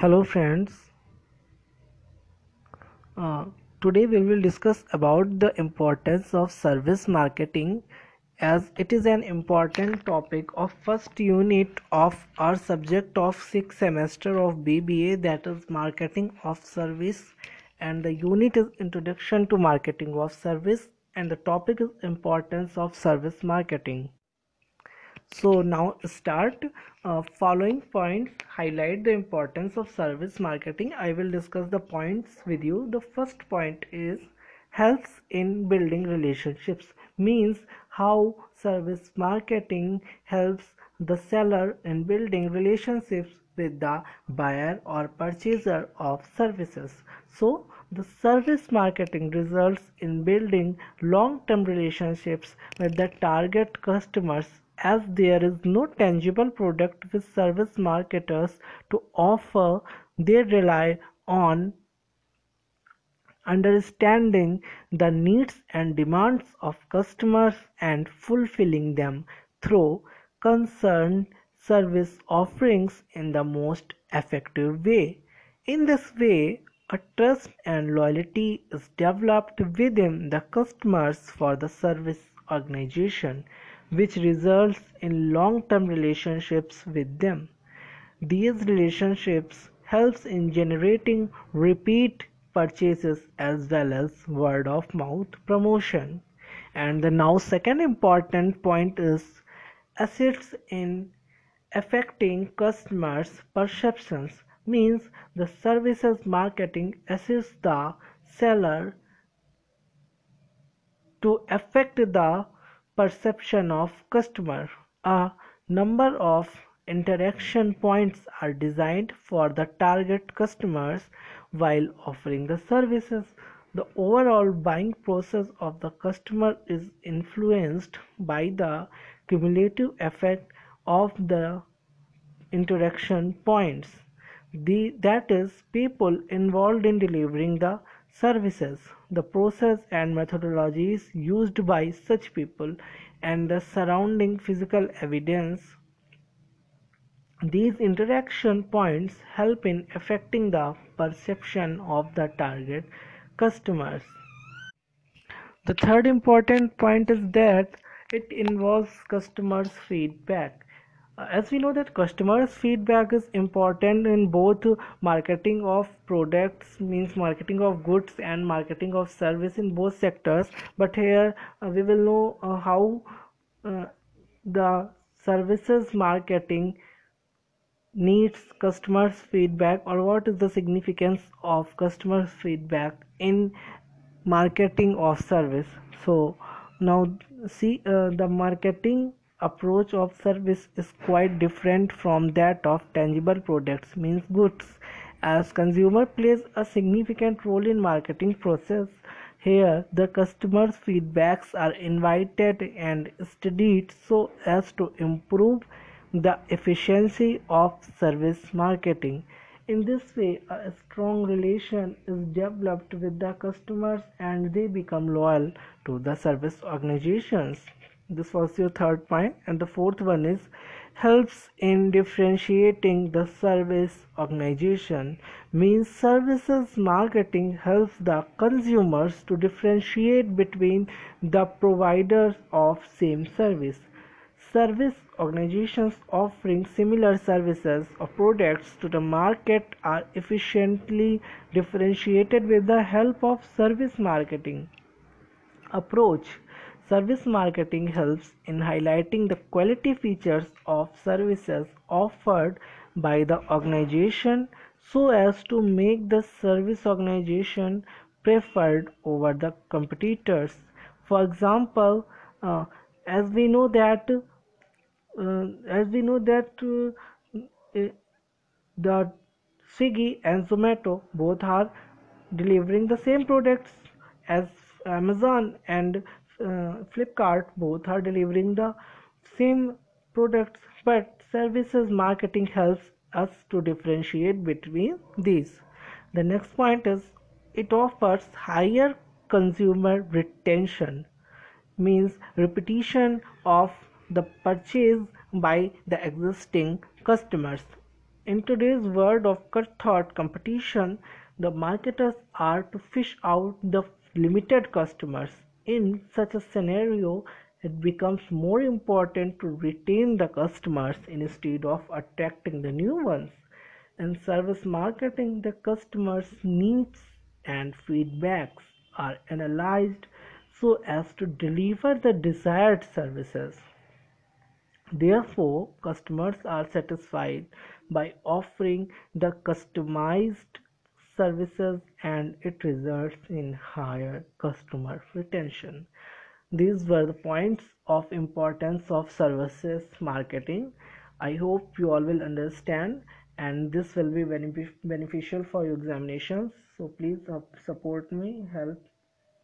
Hello friends, today we will discuss about the importance of service marketing, as it is an important topic of first unit of our subject of 6th semester of BBA, that is marketing of service, and the unit is introduction to marketing of service and the topic is importance of service marketing. So now start. Following points highlight the importance of service marketing. I will discuss the points with you. The first point is helps in building relationships, means how service marketing helps the seller in building relationships with the buyer or purchaser of services. So the service marketing results in building long-term relationships with the target customers, as there is no tangible product which service marketers to offer. They rely on understanding the needs and demands of customers and fulfilling them through concerned service offerings in the most effective way. In this way, a trust and loyalty is developed within the customers for the service organization, which results in long-term relationships with them. These relationships helps in generating repeat purchases as well as word-of-mouth promotion. And the now second important point is assists in affecting customers' perceptions, means the services marketing assists the seller to affect the perception of customer. A number of interaction points are designed for the target customers while offering the services. The overall buying process of the customer is influenced by the cumulative effect of the interaction points. That is, people involved in delivering the services, the process and methodologies used by such people, and the surrounding physical evidence. These interaction points help in affecting the perception of the target customers. The third important point is that it involves customers' feedback. As we know that customers' feedback is important in both marketing of products, means marketing of goods, and marketing of service in both sectors. But here we will know how the services marketing needs customers' feedback, or what is the significance of customers' feedback in marketing of service. So now see, the marketing approach of service is quite different from that of tangible products, means goods, as consumer plays a significant role in marketing process. Here the customer's feedbacks are invited and studied so as to improve the efficiency of service marketing. In this way, a strong relation is developed with the customers and they become loyal to the service organizations. This was your third point. And the fourth one is helps in differentiating the service organization, means services marketing helps the consumers to differentiate between the providers of same service. Service organizations offering similar services or products to the market are efficiently differentiated with the help of service marketing approach. Service marketing helps in highlighting the quality features of services offered by the organization so as to make the service organization preferred over the competitors. For example, as we know that the Swiggy and Zomato both are delivering the same products, as Amazon and Flipkart both are delivering the same products, but services marketing helps us to differentiate between these. The next point is it offers higher consumer retention, means repetition of the purchase by the existing customers. In today's world of cutthroat competition, the marketers are to fish out the limited customers. In such a scenario, it becomes more important to retain the customers instead of attracting the new ones. In service marketing, the customers' needs and feedbacks are analyzed so as to deliver the desired services. Therefore, customers are satisfied by offering the customized services, and it results in higher customer retention. These were the points of importance of services marketing. I hope you all will understand, and this will be beneficial for your examinations. So please support me, help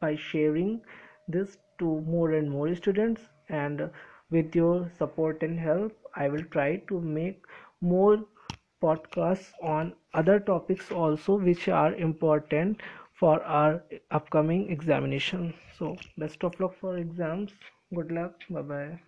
by sharing this to more and more students, and with your support and help, I will try to make more podcasts on other topics also which are important for our upcoming examination. So best of luck for exams. Good luck. Bye bye.